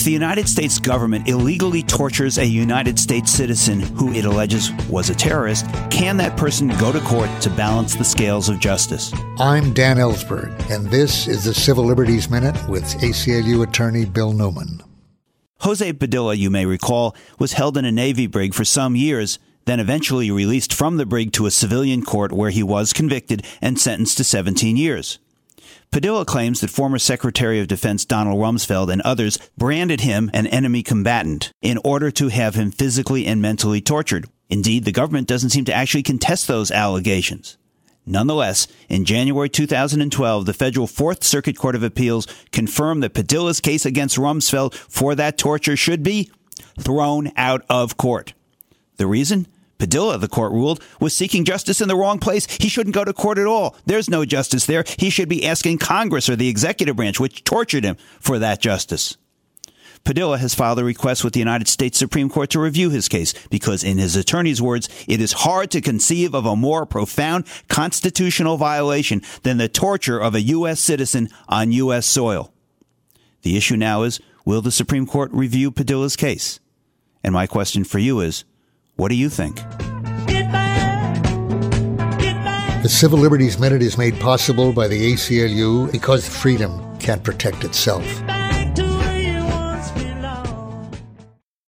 If the United States government illegally tortures a United States citizen who it alleges was a terrorist, can that person go to court to balance the scales of justice? I'm Dan Ellsberg, and this is the Civil Liberties Minute with ACLU attorney Bill Newman. Jose Padilla, you may recall, was held in a Navy brig for some years, then eventually released from the brig to a civilian court where he was convicted and sentenced to 17 years. Padilla claims that former Secretary of Defense Donald Rumsfeld and others branded him an enemy combatant in order to have him physically and mentally tortured. Indeed, the government doesn't seem to actually contest those allegations. Nonetheless, in January 2012, the federal Fourth Circuit Court of Appeals confirmed that Padilla's case against Rumsfeld for that torture should be thrown out of court. The reason? Padilla, the court ruled, was seeking justice in the wrong place. He shouldn't go to court at all. There's no justice there. He should be asking Congress or the executive branch, which tortured him, for that justice. Padilla has filed a request with the United States Supreme Court to review his case because, in his attorney's words, it is hard to conceive of a more profound constitutional violation than the torture of a U.S. citizen on U.S. soil. The issue now is, will the Supreme Court review Padilla's case? And my question for you is, what do you think? The Civil Liberties Minute is made possible by the ACLU because freedom can't protect itself.